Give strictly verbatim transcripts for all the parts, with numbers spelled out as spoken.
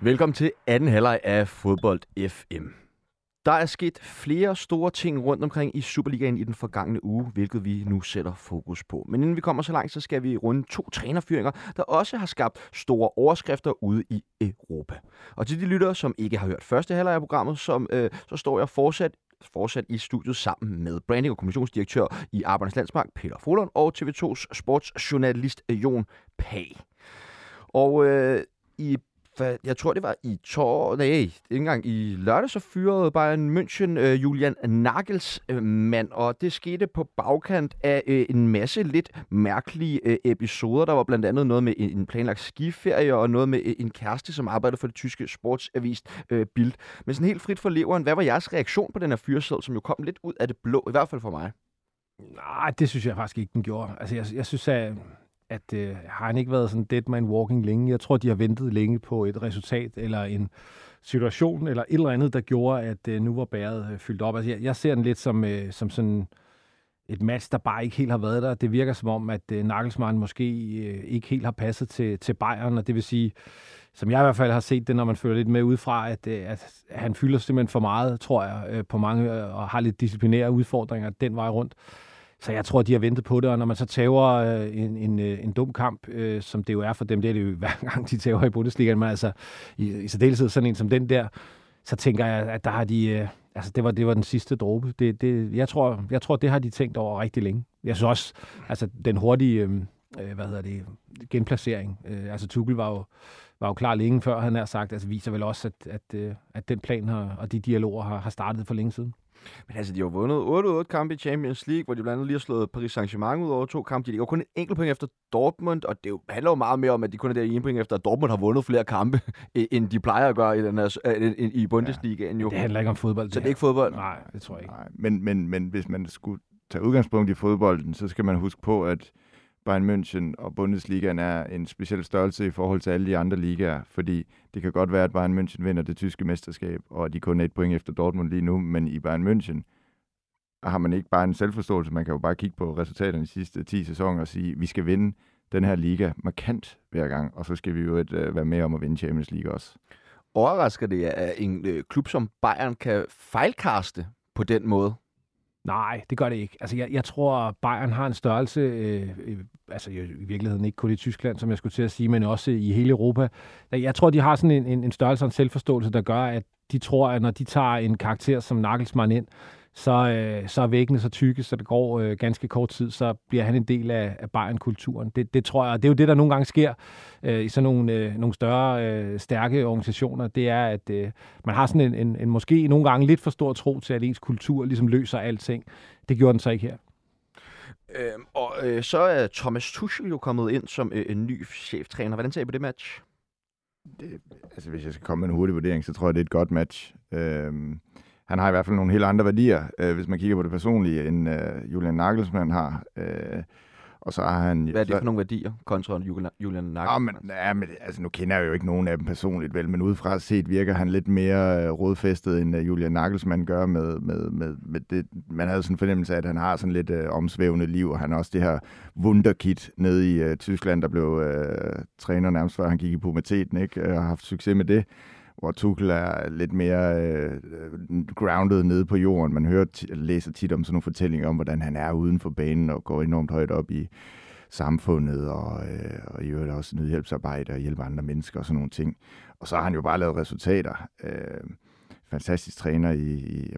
Velkommen til anden halvleg af Fodbold F M. Der er sket flere store ting rundt omkring i Superligaen i den forgangne uge, hvilket vi nu sætter fokus på. Men inden vi kommer så langt, så skal vi runde to trænerfyringer, der også har skabt store overskrifter ude i Europa. Og til de lyttere, som ikke har hørt første halvleg af programmet, som, øh, så står jeg fortsat fortsat i studiet sammen med branding- og kommunikationsdirektør i Arbejdernes Landsbank, Peter Froulund, og T V tos sportsjournalist Jon Pagh. Og øh, i Jeg tror, det var i tor... Nej, ikke engang i lørdag, så fyrede Bayern München øh, Julian Nagelsmann, og det skete på bagkant af øh, en masse lidt mærkelige øh, episoder. Der var blandt andet noget med en planlagt skiferie, og noget med en kæreste, som arbejdede for det tyske sportsavis øh, Bild. Men sådan helt frit for leveren, hvad var jeres reaktion på den her fyreseddel, som jo kom lidt ud af det blå, i hvert fald for mig? Nej, det synes jeg faktisk ikke, den gjorde. Altså, jeg, jeg synes, at... at øh, har han ikke været sådan dead man walking længe. Jeg tror, de har ventet længe på et resultat, eller en situation, eller et eller andet, der gjorde, at øh, nu var bæret øh, fyldt op. Altså, jeg, jeg ser den lidt som, øh, som sådan et match, der bare ikke helt har været der. Det virker som om, at øh, Nagelsmann måske øh, ikke helt har passet til, til Bayern, og det vil sige, som jeg i hvert fald har set det, når man følger lidt med udefra, at, øh, at han fylder simpelthen for meget, tror jeg, øh, på mange, øh, og har lidt disciplinære udfordringer den vej rundt. Så jeg tror, de har ventet på det, og når man så tager øh, en, en, en dum kamp, øh, som det jo er for dem, det er det jo hver gang, de tager i Bundesligaen, men altså i, i særdeleshed sådan en som den der, så tænker jeg, at der har de, øh, altså det var, det var den sidste dråbe. Det, det, jeg, tror, jeg tror, det har de tænkt over rigtig længe. Jeg synes også, altså den hurtige, øh, hvad hedder det, genplacering, øh, altså Tuchel var jo, var jo klar længe før, han har sagt, altså viser vel også, at, at, øh, at den plan har, og de dialoger har, har startet for længe siden. Men altså, de har vundet otte otte kampe i Champions League, hvor de blandt andet lige har slået Paris Saint-Germain ud over to kampe. De ligger kun en enkelt point efter Dortmund, og det handler jo meget mere om, at de kun er der i en point efter, at Dortmund har vundet flere kampe, end de plejer at gøre i, den her, i Bundesligaen. Jo. Det handler ikke om fodbold. Så det er ikke fodbold? Nej, det tror jeg ikke. Nej, men, men, men hvis man skulle tage udgangspunkt i fodbolden, så skal man huske på, at Bayern München og Bundesligaen er en speciel størrelse i forhold til alle de andre ligaer, fordi det kan godt være, at Bayern München vinder det tyske mesterskab, og de kun er et point efter Dortmund lige nu, men i Bayern München har man ikke bare en selvforståelse, man kan jo bare kigge på resultaterne i de sidste ti sæsoner og sige, at vi skal vinde den her liga markant hver gang, og så skal vi jo et, uh, være med om at vinde Champions League også. Overrasker det, at en uh, klub som Bayern kan fejlkaste på den måde? Nej, det gør det ikke. Altså, jeg, jeg tror, Bayern har en størrelse, øh, øh, altså i virkeligheden ikke kun i Tyskland, som jeg skulle til at sige, men også i hele Europa. Jeg tror, de har sådan en, en, en størrelse og en selvforståelse, der gør, at de tror, at når de tager en karakter som Nagelsmann ind, så, øh, så er væggene så tykke, så det går øh, ganske kort tid, så bliver han en del af, af Bayern-kulturen. Det, det tror jeg, og det er jo det, der nogle gange sker øh, i sådan nogle, øh, nogle større, øh, stærke organisationer, det er, at øh, man har sådan en, en, en måske nogle gange lidt for stor tro til, at ens kultur ligesom løser alting. Det gjorde den så ikke her. Øhm, og øh, så er Thomas Tuchel jo kommet ind som øh, en ny cheftræner. Hvordan ser I på det match? Det, altså, hvis jeg skal komme med en hurtig vurdering, så tror jeg, det er et godt match. Øhm Han har i hvert fald nogle helt andre værdier, øh, hvis man kigger på det personlige, end øh, Julian Nagelsmann har. Øh, og så har han, hvad er det for så, nogle værdier kontra Julian, Julian Nagelsmann? Åh, men, ja, men, altså, nu kender jeg jo ikke nogen af dem personligt, vel, men udefra set virker han lidt mere øh, rodfæstet, end øh, Julian Nagelsmann gør med, med, med, med det. Man havde sådan en fornemmelse af, at han har sådan lidt øh, omsvævende liv, og han har også det her wunderkid nede i øh, Tyskland, der blev øh, træner nærmest, før han gik i puberteten, ikke, og har haft succes med det. Hvor Tuchel er lidt mere øh, grounded nede på jorden. Man hører t- læser tit om sådan nogle fortællinger om, hvordan han er uden for banen og går enormt højt op i samfundet, og, øh, og i øvrigt også nødhjælpsarbejde og hjælper andre mennesker og sådan nogle ting. Og så har han jo bare lavet resultater. Øh, fantastisk træner i, i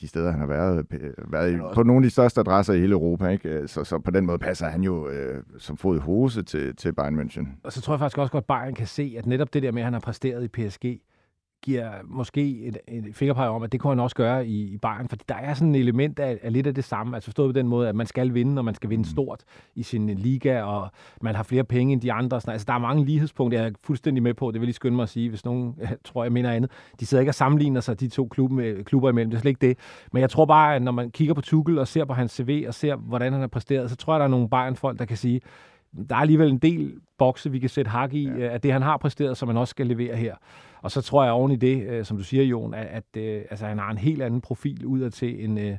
de steder, han har været, været i, på nogle af de største adresser i hele Europa, ikke? Så, så på den måde passer han jo øh, som fod i hose til, til Bayern München. Og så tror jeg faktisk også godt, at Bayern kan se, at netop det der med, at han har præsteret i P S G, giver måske et, et fingerpeg om, at det kunne han også gøre i, i Bayern, fordi der er sådan et element af, af lidt af det samme, altså forstået på den måde, at man skal vinde, og man skal vinde stort i sin liga, og man har flere penge end de andre. Sådan. Altså der er mange lighedspunkter, jeg er fuldstændig med på, det vil lige skynde mig at sige, hvis nogen tror, jeg mener andet. De sidder ikke og sammenligner sig, de to klubber, klubber imellem, det er slet ikke det. Men jeg tror bare, at når man kigger på Tuchel og ser på hans C V og ser, hvordan han har præsteret, så tror jeg, der er nogle Bayern-folk, der kan sige, der er alligevel en del bokse, vi kan sætte hak i, ja. At det, han har præsteret, som man også skal levere her. Og så tror jeg oven i det, som du siger, Jon, at, at, at altså, han har en helt anden profil udadtil, end,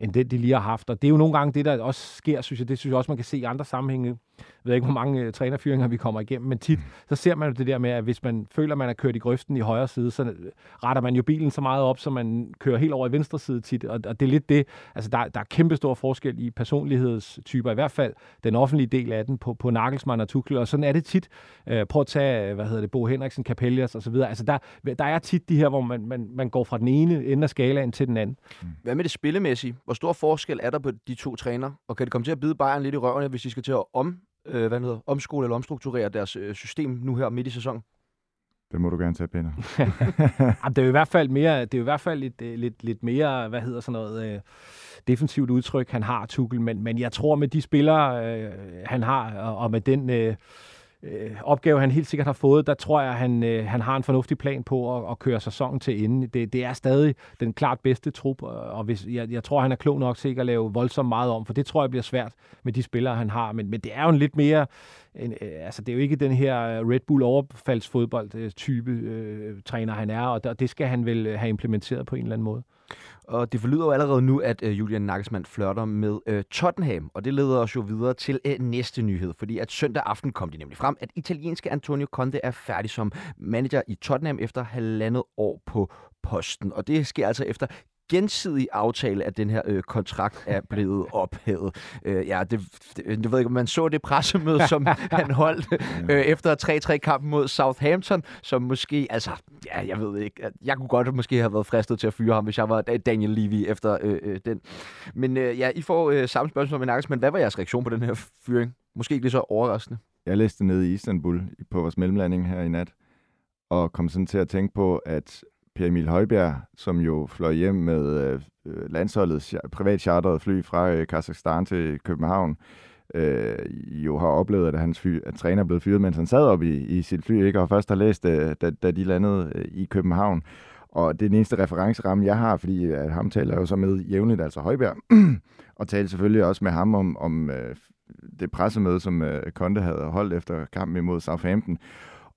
end den, de lige har haft. Og det er jo nogle gange det, der også sker, synes jeg. Det synes jeg også, man kan se i andre sammenhænge. Jeg ved ikke, hvor mange trænerfyringer vi kommer igennem, men tit så ser man jo det der med, at hvis man føler, man er kørt i grøften i højre side, så retter man jo bilen så meget op, så man kører helt over i venstre side tit. Og, og det er lidt det. Altså, der, der er kæmpe stor forskel i personlighedstyper, i hvert fald den offentlige del af den, på, på Nagelsmann og Tuchel. Og sådan er det tit. Øh, prøv at tage, hvad hedder det, Bo Henriksen, Capellas og så videre. Altså, der, der er tit de her, hvor man, man, man går fra den ene ende af skalaen til den anden. Hvad med det spillemæssige? Hvor stor forskel er der på de to træner? Og kan det komme til at bide Bayern lidt i røven, hvis de skal til at om Øh, hvad hedder, omskole eller omstrukturere deres øh, system nu her midt i sæsonen? Den må du gerne tage, Peter. Det er jo i hvert fald mere, det er jo i hvert fald lidt, lidt, lidt mere, hvad hedder sådan noget, øh, defensivt udtryk, han har, Tuchel, men, men jeg tror med de spillere, øh, han har, og, og med den øh, opgave, han helt sikkert har fået, der tror jeg, at han, øh, han har en fornuftig plan på at, at køre sæsonen til ende. Det, det er stadig den klart bedste trup, og hvis, jeg, jeg tror, han er klog nok til ikke at lave voldsomt meget om, for det tror jeg bliver svært med de spillere, han har. Men, men det er jo en lidt mere... En, øh, altså, det er jo ikke den her Red Bull-overfaldsfodbold-type øh, træner, han er, og der, det skal han vel have implementeret på en eller anden måde. Og det forlyder jo allerede nu, at øh, Julian Nagelsmann flirter med øh, Tottenham, og det leder os jo videre til øh, næste nyhed, fordi at søndag aften kom det nemlig frem, at italienske Antonio Conte er færdig som manager i Tottenham efter halvandet år på posten, og det sker altså efter gensidig aftale, at den her øh, kontrakt er blevet ophævet. Øh, ja, det, det, jeg ved ikke, om man så det pressemøde, som han holdt øh, efter tre-tre kampen mod Southampton, som måske, altså, ja, jeg ved ikke, jeg kunne godt måske have været fristet til at fyre ham, hvis jeg var Daniel Levy efter øh, øh, den. Men øh, ja, I får øh, samme spørgsmål med Nagelsmann. Hvad var jeres reaktion på den her fyring? Måske ikke lige så overraskende. Jeg læste nede i Istanbul på vores mellemlanding her i nat, og kom sådan til at tænke på, at Pierre-Emile Højbjerg, som jo fløj hjem med øh, landsholdets privat charterede fly fra øh, Kasakhstan til København, øh, jo har oplevet, at hans fly, at træner er blevet fyret, mens han sad op i, i sit fly, ikke? Og først har læst, øh, da, da de landede øh, i København. Og det er den eneste referenceramme, jeg har, fordi at ham taler jo så med jævnligt, altså Højbjerg, og taler selvfølgelig også med ham om, om øh, det pressemøde, som øh, Conte havde holdt efter kampen imod Southampton.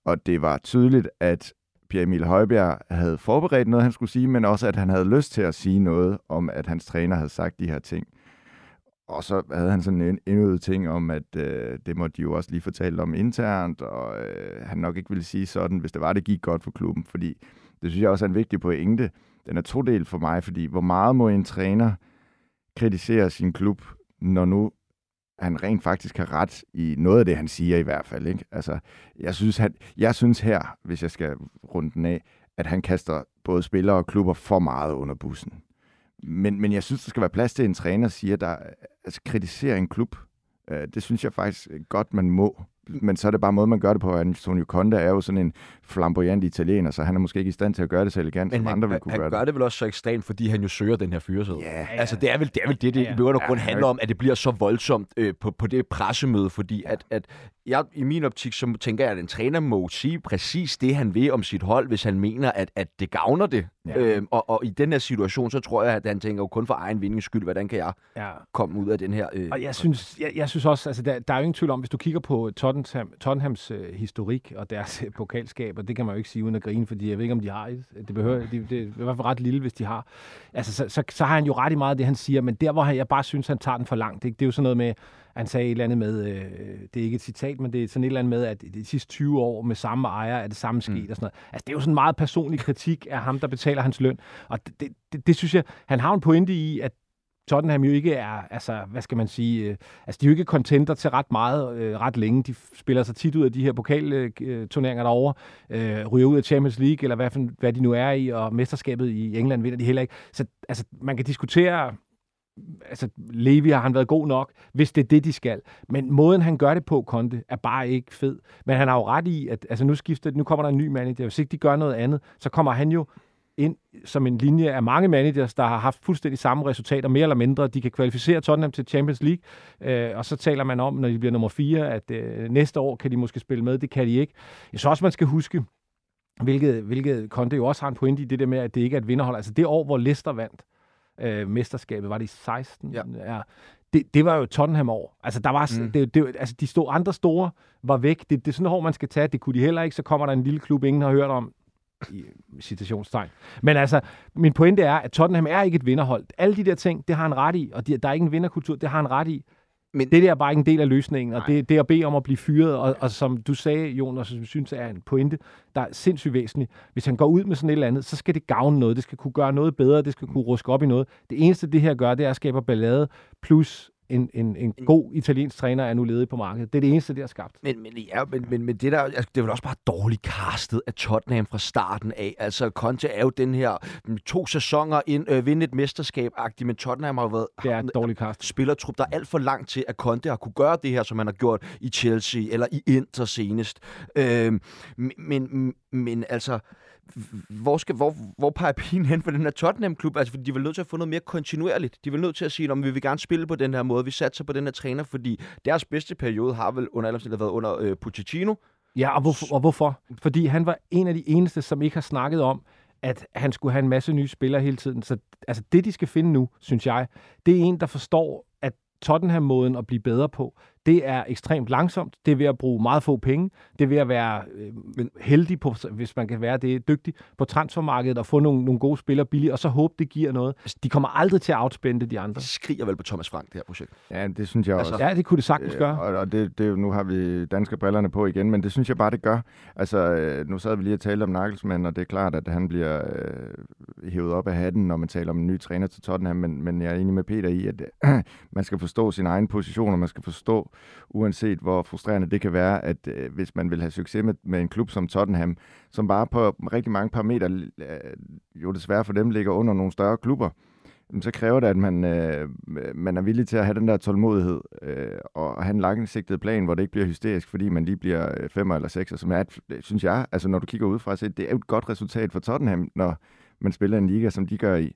Og det var tydeligt, at Pierre-Emile Højbjerg havde forberedt noget, han skulle sige, men også, at han havde lyst til at sige noget om, at hans træner havde sagt de her ting. Og så havde han sådan en indøvet ting om, at øh, det måtte de jo også lige fortælle om internt, og øh, han nok ikke ville sige sådan, hvis det var, det gik godt for klubben. Fordi det synes jeg også er en vigtig pointe. Den er todelt for mig, fordi hvor meget må en træner kritisere sin klub, når nu han rent faktisk har ret i noget af det, han siger i hvert fald, ikke? Altså, jeg synes, han, jeg synes her, hvis jeg skal runde den af, at han kaster både spillere og klubber for meget under bussen. Men, men jeg synes, der skal være plads til, en træner siger, der altså, kritiserer en klub. Det synes jeg faktisk godt, man må. Men så er det bare måde, man gør det på. Antonio Conte er jo sådan en flamboyant italiener, så han er måske ikke i stand til at gøre det så elegant, men som han, andre vil kunne han, gøre han det. Men han gør det vel også så ekstremt, fordi han jo søger den her fyresæde. Yeah. Ja. Altså det er vel det, er vel det, det ja, ja. i bund og grund ja, handler om, at det bliver så voldsomt øh, på, på det pressemøde, fordi ja. at, at jeg, i min optik, så tænker jeg, at en træner må sige præcis det, han vil om sit hold, hvis han mener, at, at det gavner det. Ja. Øhm, og, og i den her situation, så tror jeg, at han tænker jo kun for egen vindings skyld, hvordan kan jeg ja. komme ud af den her... Øh, og jeg synes, jeg, jeg synes også, altså der, der er jo ingen tvivl om, hvis du kigger på Tottenham, Tottenhams øh, historik og deres øh, pokalskab, og det kan man jo ikke sige uden at grine, fordi jeg ved ikke, om de har et. Det behøver, det, det er i hvert fald ret lille, hvis de har. Altså, så, så, så har han jo ret i meget af det, han siger, men der, hvor han, jeg bare synes, han tager den for langt, det, det er jo sådan noget med... Han sagde et eller andet med, øh, det er ikke et citat, men det er sådan et eller andet med, at de sidste tyve år med samme ejer er det samme sket mm. og sådan noget. Altså, det er jo sådan en meget personlig kritik af ham, der betaler hans løn. Og det, det, det, det synes jeg, han har en pointe i, at Tottenham jo ikke er, altså, hvad skal man sige, øh, altså, de er jo ikke contenter til ret meget, øh, ret længe. De spiller sig tit ud af de her pokalturneringer øh, derovre, øh, ryger ud af Champions League, eller hvad, hvad de nu er i, og mesterskabet i England vinder de heller ikke. Så altså, man kan diskutere... altså Levy har han været god nok, hvis det er det, de skal. Men måden, han gør det på, Conte, er bare ikke fed. Men han har jo ret i, at altså, nu skifter nu kommer der en ny manager. Hvis ikke de gør noget andet, så kommer han jo ind som en linje af mange managers, der har haft fuldstændig samme resultater, mere eller mindre. De kan kvalificere Tottenham til Champions League, øh, og så taler man om, når de bliver nummer fire, at øh, næste år kan de måske spille med. Det kan de ikke. Jeg synes også, man skal huske, hvilket, hvilket Conte jo også har en pointe i, det der med, at det ikke er et vinderhold. Altså det år, hvor Leicester vandt øh, mesterskabet, var det i seksten? Ja. Ja. Det, det var jo Tottenham år. Altså, der var, mm. det, det, altså de store, andre store var væk. Det, det er sådan et år, man skal tage. Det kunne de heller ikke. Så kommer der en lille klub, ingen har hørt om. I citationstegn. Men altså, min pointe er, at Tottenham er ikke et vinderhold. Alle de der ting, det har han ret i, og de, der er ikke en vinderkultur, det har han ret i. Men det der er bare ikke en del af løsningen, og det, det er at bede om at blive fyret, og, og som du sagde, Jon, og som jeg synes er en pointe, der er sindssygt væsentlig. Hvis han går ud med sådan et eller andet, så skal det gavne noget, det skal kunne gøre noget bedre, det skal kunne ruske op i noget. Det eneste, det her gør, det er at skabe ballade, plus En, en, en god italiensk træner er nu ledig på markedet. Det er det eneste, det har skabt. Men, men, ja, men, men, men det der, altså, det er vel også bare dårligt castet af Tottenham fra starten af. Altså, Conte er jo den her to sæsoner ind, øh, vinde et mesterskab-agtigt, men Tottenham har jo været det er et dårligt cast. Spillertrup, der er alt for langt til, at Conte har kunne gøre det her, som han har gjort i Chelsea eller i Inter senest. Øh, men, men altså... Hvor, skal, hvor, hvor peger pigen hen for den her Tottenham-klub? Altså, fordi de er vel nødt til at få noget mere kontinuerligt. De er vel nødt til at sige, om vi vil gerne spille på den her måde, vi satser på den her træner, fordi deres bedste periode har vel under alle omstændigheder været under øh, Pochettino. Ja, og, hvor, og hvorfor? Fordi han var en af de eneste, som ikke har snakket om, at han skulle have en masse nye spillere hele tiden. Så altså, det, de skal finde nu, synes jeg, det er en, der forstår, at Tottenham-måden at blive bedre på, det er ekstremt langsomt. Det er ved at bruge meget få penge. Det er ved at være øh, heldig, på, hvis man kan være det, dygtig på transfermarkedet og få nogle, nogle gode spillere billigt, og så håbe, det giver noget. De kommer aldrig til at outspende de andre. De skriger vel på Thomas Frank, det her projekt. Ja, det synes jeg også. Altså, ja, det kunne det sagtens gøre. Øh, og det, det, nu har vi danske brillerne på igen, men det synes jeg bare, det gør. Altså, nu sad vi lige og talte om Nagelsmann, og det er klart, at han bliver øh, hævet op af hatten, når man taler om en ny træner til Tottenham, men, men jeg er enig med Peter i, at øh, man skal forstå sin egen position, og man skal forstå, uanset hvor frustrerende det kan være, at øh, hvis man vil have succes med, med en klub som Tottenham, som bare på rigtig mange parametre, øh, jo desværre for dem, ligger under nogle større klubber, så kræver det, at man, øh, man er villig til at have den der tålmodighed øh, og have en langsigtet plan, hvor det ikke bliver hysterisk, fordi man lige bliver femmer eller sekser, som er, et, synes jeg, altså når du kigger udefra, så det er jo et godt resultat for Tottenham, når man spiller en liga, som de gør i.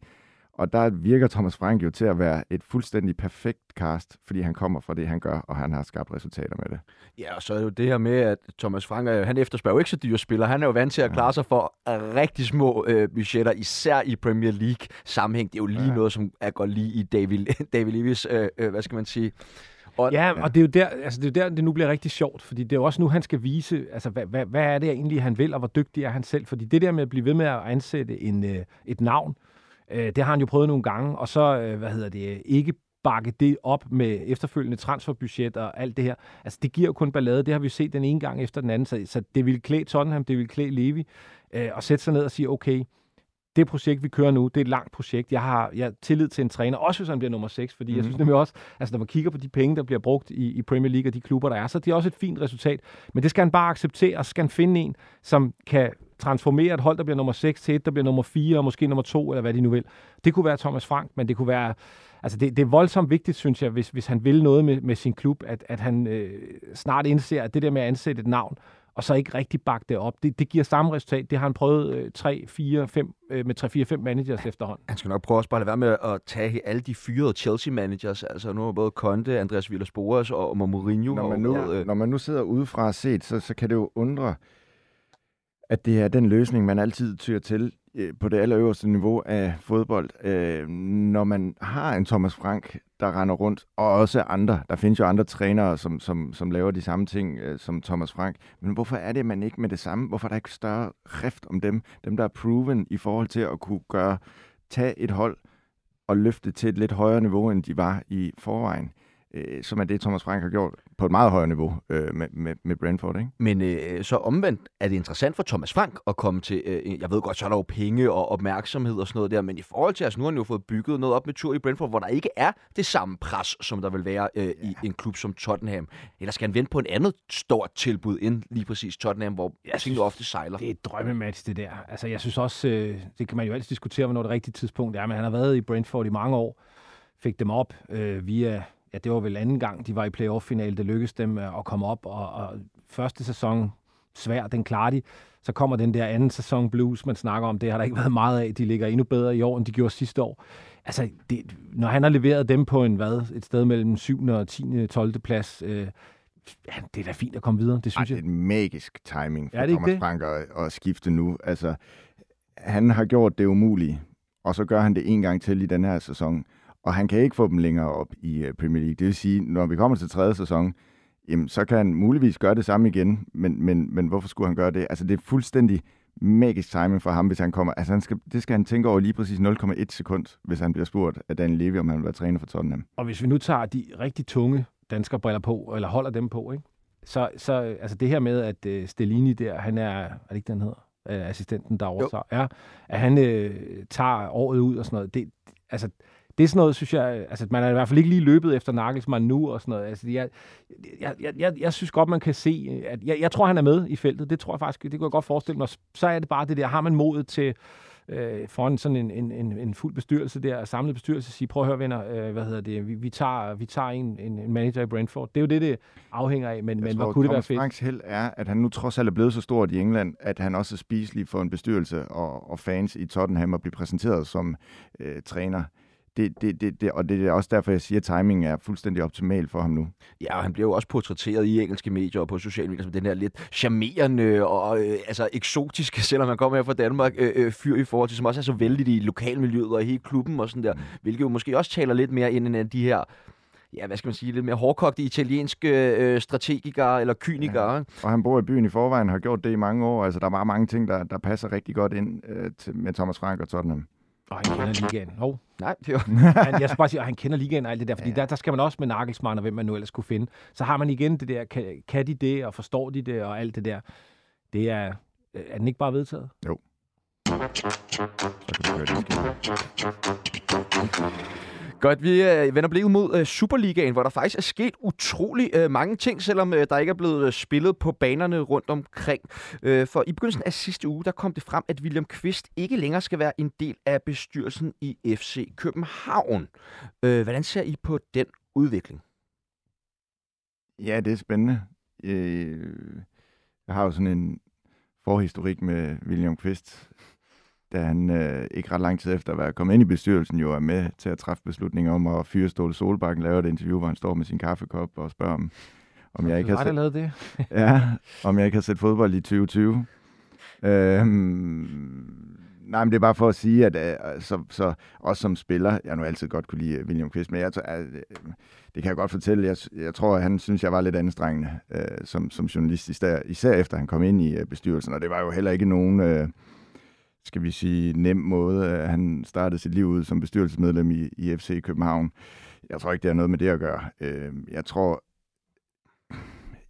Og der virker Thomas Frank jo til at være et fuldstændig perfekt cast, fordi han kommer fra det, han gør, og han har skabt resultater med det. Ja, og så er det jo det her med, at Thomas Frank, han efterspørger jo ikke så dyre spillere. Han er jo vant til at klare sig for rigtig små øh, budgetter, især i Premier League-sammenhæng. Det er jo lige ja. noget, som jeg godt lige i David, David Levis, øh, øh, hvad skal man sige... Og, ja, ja, og det er jo der, altså det er der, det nu bliver rigtig sjovt, fordi det er jo også nu, han skal vise, altså hvad, hvad, hvad er det egentlig, han vil, og hvor dygtig er han selv? Fordi det der med at blive ved med at ansætte en, øh, et navn, det har han jo prøvet nogle gange, og så, hvad hedder det, ikke bakke det op med efterfølgende transferbudget og alt det her. Altså, det giver jo kun ballade. Det har vi set den ene gang efter den anden. Så, så det ville klæde Tottenham, det ville klæde Levy, øh, og sætte sig ned og sige, okay, det projekt, vi kører nu, det er et langt projekt. Jeg har, jeg har tillid til en træner, også hvis han bliver nummer seks, fordi mm. jeg synes nemlig også, altså når man kigger på de penge, der bliver brugt i, i Premier League og de klubber, der er, så det er også et fint resultat. Men det skal han bare acceptere, og så skal han finde en, som kan transformere et hold, der bliver nummer seks til et, der bliver nummer fire, og måske nummer to, eller hvad de nu vil. Det kunne være Thomas Frank, men det kunne være... Altså, det, det er voldsomt vigtigt, synes jeg, hvis, hvis han vil noget med, med sin klub, at, at han øh, snart indser, at det der med at ansætte et navn, og så ikke rigtig bakke det op. Det, det giver samme resultat. Det har han prøvet øh, tre, fire, fem, øh, med tre fire fem managers efterhånden. Han skal nok prøve også bare at lade være med at tage alle de fyrede Chelsea-managers. Altså nu har både Conte, Andreas Villas-Boas og, og Mourinho. Når man nu, og, øh, når man nu sidder udefra set, så, så kan det jo undre, at det er den løsning, man altid tyr til øh, på det allerøverste niveau af fodbold. Øh, når man har en Thomas Frank, der render rundt, og også andre. Der findes jo andre trænere, som, som, som laver de samme ting øh, som Thomas Frank. Men hvorfor er det, man ikke med det samme? Hvorfor er der ikke større rift om dem? Dem, der er proven i forhold til at kunne gøre, tage et hold og løfte til et lidt højere niveau, end de var i forvejen. Øh, som er det, Thomas Frank har gjort på et meget højere niveau øh, med, med, med Brentford, ikke? Men øh, så omvendt er det interessant for Thomas Frank at komme til, øh, jeg ved godt, så er der jo penge og opmærksomhed og sådan noget der, men i forhold til, altså nu har han jo fået bygget noget op med tur i Brentford, hvor der ikke er det samme pres, som der vil være øh, ja. i en klub som Tottenham. Eller skal han vente på en andet stort tilbud end lige præcis Tottenham, hvor jeg synes, det ofte sejler? Det er et drømmematch, det der. Altså jeg synes også, øh, det kan man jo altid diskutere, hvornår det rigtige tidspunkt er, men han har været i Brentford i mange år. fik dem op øh, via, ja, det var vel anden gang, de var i playoff-finale, det lykkedes dem øh, at komme op, og, og første sæson, svær, den klarer de. Så kommer den der anden sæson blues, man snakker om, det har der ikke været meget af, de ligger endnu bedre i år, end de gjorde sidste år. Altså, det, når han har leveret dem på en, hvad, et sted mellem syvende og tiende tolvte plads, øh, ja, det er da fint at komme videre, det synes jeg. Ej, det er en magisk timing for ja, Thomas Frank at, at skifte nu. Altså, han har gjort det umulige, og så gør han det en gang til i den her sæson, og han kan ikke få dem længere op i Premier League. Det vil sige, når vi kommer til tredje sæson, jamen, så kan han muligvis gøre det samme igen, men, men, men hvorfor skulle han gøre det? Altså, det er fuldstændig magisk timing for ham, hvis han kommer. Altså, han skal, det skal han tænke over lige præcis nul komma et sekund, hvis han bliver spurgt af Daniel Levy, om han vil være træner for Tottenham. Og hvis vi nu tager de rigtig tunge danskerbriller på, eller holder dem på, ikke? Så, så altså det her med, at øh, Stellini der, han er, er det ikke, den hedder, øh, assistenten, der overtager, er, at han øh, tager året ud og sådan noget, det, altså... Det er sådan noget, synes jeg, altså man er i hvert fald ikke lige løbet efter Nagelsmann nu og sådan noget. Altså, jeg, jeg, jeg, jeg synes godt, man kan se, at jeg, jeg tror, han er med i feltet. Det tror jeg faktisk, det kunne jeg godt forestille mig. Så er det bare det der, har man modet til øh, foran sådan en, en, en, en fuld bestyrelse der, samlet bestyrelse, at sige, prøv at høre venner, øh, hvad hedder det, vi, vi tager, vi tager en, en manager i Brentford. Det er jo det, det afhænger af, men, men tror, hvor kunne det være fedt? Franks held er, at han nu trods alt er blevet så stort i England, at han også er spiselig for en bestyrelse og, og fans i Tottenham at blive præsenteret som øh, træner. Det, det, det, det, og det er også derfor, jeg siger, at timingen er fuldstændig optimal for ham nu. Ja, og han bliver jo også portrætteret i engelske medier og på sociale medier som den her lidt charmerende og øh, altså eksotiske, selvom han kommer her fra Danmark, øh, fyr i forhold til, som også er så vældig i lokalmiljøet og i hele klubben og sådan der, hvilket jo måske også taler lidt mere ind end de her, ja, hvad skal man sige, lidt mere hårdkogte italienske øh, strategikere eller kynikere. Ja. Og han bor i byen i forvejen, har gjort det i mange år. Altså, der er mange ting, der, der passer rigtig godt ind øh, til, med Thomas Frank og Tottenham. Og han kender ligaen. Oh. Nej, det var... han, jeg skal bare sige, at han kender ligaen og alt det der, fordi ja. der, der skal man også med Nagelsmann og hvem man nu ellers kunne finde. Så har man igen det der, kan, kan de det, og forstår de det, og alt det der. Det er... Er den ikke bare vedtaget? Jo. Godt, vi vender blikket mod Superligaen, hvor der faktisk er sket utrolig mange ting, selvom der ikke er blevet spillet på banerne rundt omkring. For i begyndelsen af sidste uge, der kom det frem, at William Kvist ikke længere skal være en del af bestyrelsen i F C København. Hvordan ser I på den udvikling? Ja, det er spændende. Jeg har jo sådan en forhistorik med William Kvist, da han øh, ikke ret lang tid efter at være kommet ind i bestyrelsen, jo er med til at træffe beslutninger om at fyre Ståle Solbakken, laver et interview, hvor han står med sin kaffekop og spørger, om, om jeg ikke har set... lavet det? ja, om jeg ikke har set fodbold i tyve tyve. Øhm, nej, men det er bare for at sige, at øh, så, så også som spiller, jeg nu altid godt kunne lide William Kvist, men jeg, øh, det kan jeg godt fortælle, jeg, jeg tror, at han synes, jeg var lidt anstrengende øh, som, som journalist, især, især efter han kom ind i øh, bestyrelsen, og det var jo heller ikke nogen... Øh, skal vi sige, nem måde. Han startede sit liv ud som bestyrelsesmedlem i, i F C København. Jeg tror ikke, det har noget med det at gøre. Jeg tror...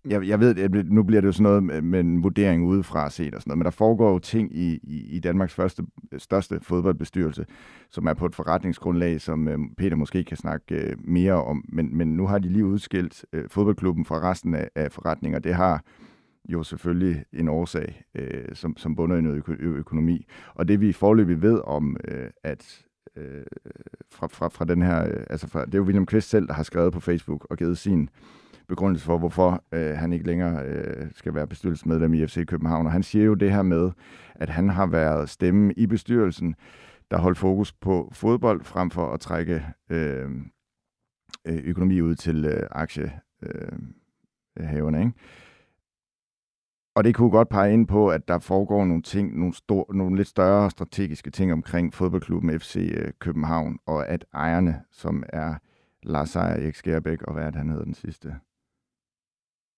Jeg, jeg ved, jeg, nu bliver det jo sådan noget med, med en vurdering udefra set og sådan noget, men der foregår jo ting i, i, i Danmarks første, største fodboldbestyrelse, som er på et forretningsgrundlag, som Peter måske kan snakke mere om, men, men nu har de lige udskilt fodboldklubben fra resten af, af forretninger. Det har... jo selvfølgelig en årsag, øh, som, som bunder i noget øko- økonomi. Og det vi foreløbig ved om, øh, at øh, fra, fra, fra den her, øh, altså fra, det er jo William Kvist selv, der har skrevet på Facebook og givet sin begrundelse for, hvorfor øh, han ikke længere øh, skal være bestyrelsesmedlem i F C København. Og han siger jo det her med, at han har været stemme i bestyrelsen, der holdt fokus på fodbold, frem for at trække øh, øh, økonomi ud til øh, aktiehaverne, ikke? Og det kunne godt pege ind på, at der foregår nogle ting, nogle, store, nogle lidt større strategiske ting omkring fodboldklubben F C København, og at ejerne, som er Lars Seier, Erik Skærbæk og hvad er det, han hedder den sidste,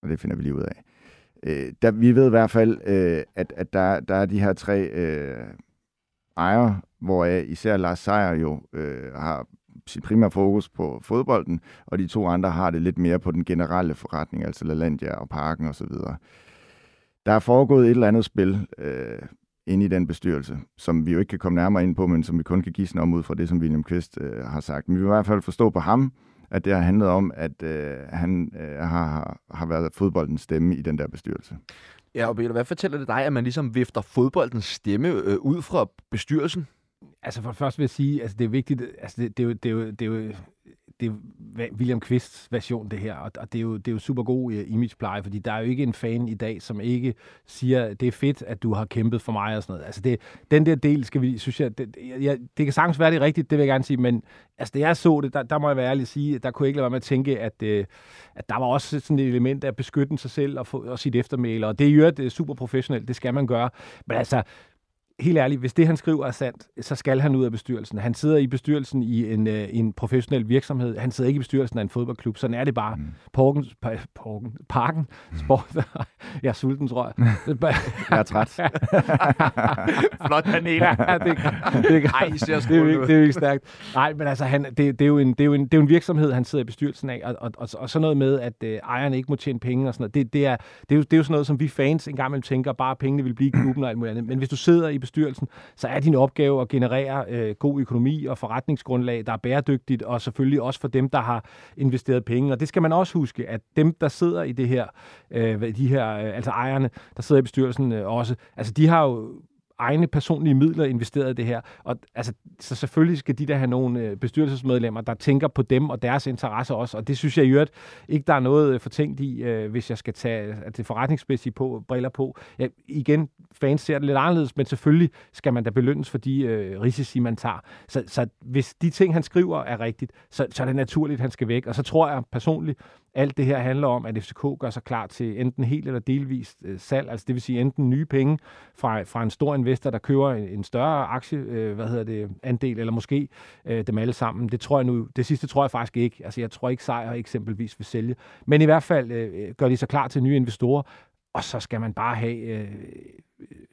og det finder vi lige ud af. Øh, der, vi ved i hvert fald, øh, at, at der, der er de her tre øh, ejere, hvor især Lars Seier jo øh, har sit primære fokus på fodbolden, og de to andre har det lidt mere på den generelle forretning, altså LaLandia og Parken osv. Der er foregået et eller andet spil øh, inde i den bestyrelse, som vi jo ikke kan komme nærmere ind på, men som vi kun kan gisne om ud fra det, som William Kvist øh, har sagt. Men vi vil i hvert fald forstå på ham, at det har handlet om, at øh, han øh, har, har været fodboldens stemme i den der bestyrelse. Ja, og Peter, hvad fortæller det dig, at man ligesom vifter fodboldens stemme øh, ud fra bestyrelsen? Altså for det første vil jeg sige, at altså det er vigtigt, altså det, det, er jo, det, er jo, det er jo det er William Kvists version, det her, og det er jo, det er jo super god imagepleje, fordi der er jo ikke en fan i dag, som ikke siger, det er fedt, at du har kæmpet for mig og sådan noget. Altså det, den der del, skal vi, synes jeg, det, jeg, det kan sagtens være det rigtigt, det vil jeg gerne sige, men altså da jeg så det, der, der må jeg være ærlig at sige, der kunne jeg ikke lade være med at tænke, at, at der var også sådan et element af at beskytte sig selv og, få, og sit eftermæle, og det er jo et super professionelt, det skal man gøre, men altså, helt ærligt, hvis det, han skriver, er sandt, så skal han ud af bestyrelsen. Han sidder i bestyrelsen i en, øh, en professionel virksomhed. Han sidder ikke i bestyrelsen af en fodboldklub. Sådan er det bare. Mm. Porken, porken, parken, sport. Jeg er sulten, tror jeg. Jeg er træt. Flot, Daniela. Ja, det, det, Ej, det, det, det, er ikke, det er ikke stærkt. Nej, men altså, han, det, det, er jo en, det, er jo en, det er jo en virksomhed, han sidder i bestyrelsen af, og, og, og, og sådan noget med, at øh, ejerne ikke må tjene penge og sådan noget. Det, det, er, det, er jo, det er jo sådan noget, som vi fans engang imellem tænker, bare pengene vil blive i klubben og alt muligt andet. Men hvis du sidder i bestyrelsen, så er din opgave at generere øh, god økonomi og forretningsgrundlag, der er bæredygtigt, og selvfølgelig også for dem, der har investeret penge. Og det skal man også huske, at dem, der sidder i det her, øh, de her øh, altså ejerne, der sidder i bestyrelsen øh, også, altså de har jo egne personlige midler investeret i det her. Og, altså, så selvfølgelig skal de der have nogle bestyrelsesmedlemmer, der tænker på dem og deres interesser også. Og det synes jeg i øvrigt ikke, der er noget fortænkt i, hvis jeg skal tage det forretningsmæssige på, briller på. Ja, igen, fans ser det lidt anderledes, men selvfølgelig skal man da belønnes for de øh, risici, man tager. Så, så hvis de ting, han skriver, er rigtigt, så, så er det naturligt, han skal væk. Og så tror jeg personligt, alt det her handler om, at F C K gør sig klar til enten helt eller delvist øh, salg, altså det vil sige enten nye penge fra, fra en stor investor, der køber en, en større aktie, øh, hvad hedder det, andel, eller måske øh, dem alle sammen. Det tror jeg nu, det sidste tror jeg faktisk ikke. Altså jeg tror ikke Seier eksempelvis vil sælge, men i hvert fald øh, gør de sig klar til nye investorer, og så skal man bare have øh,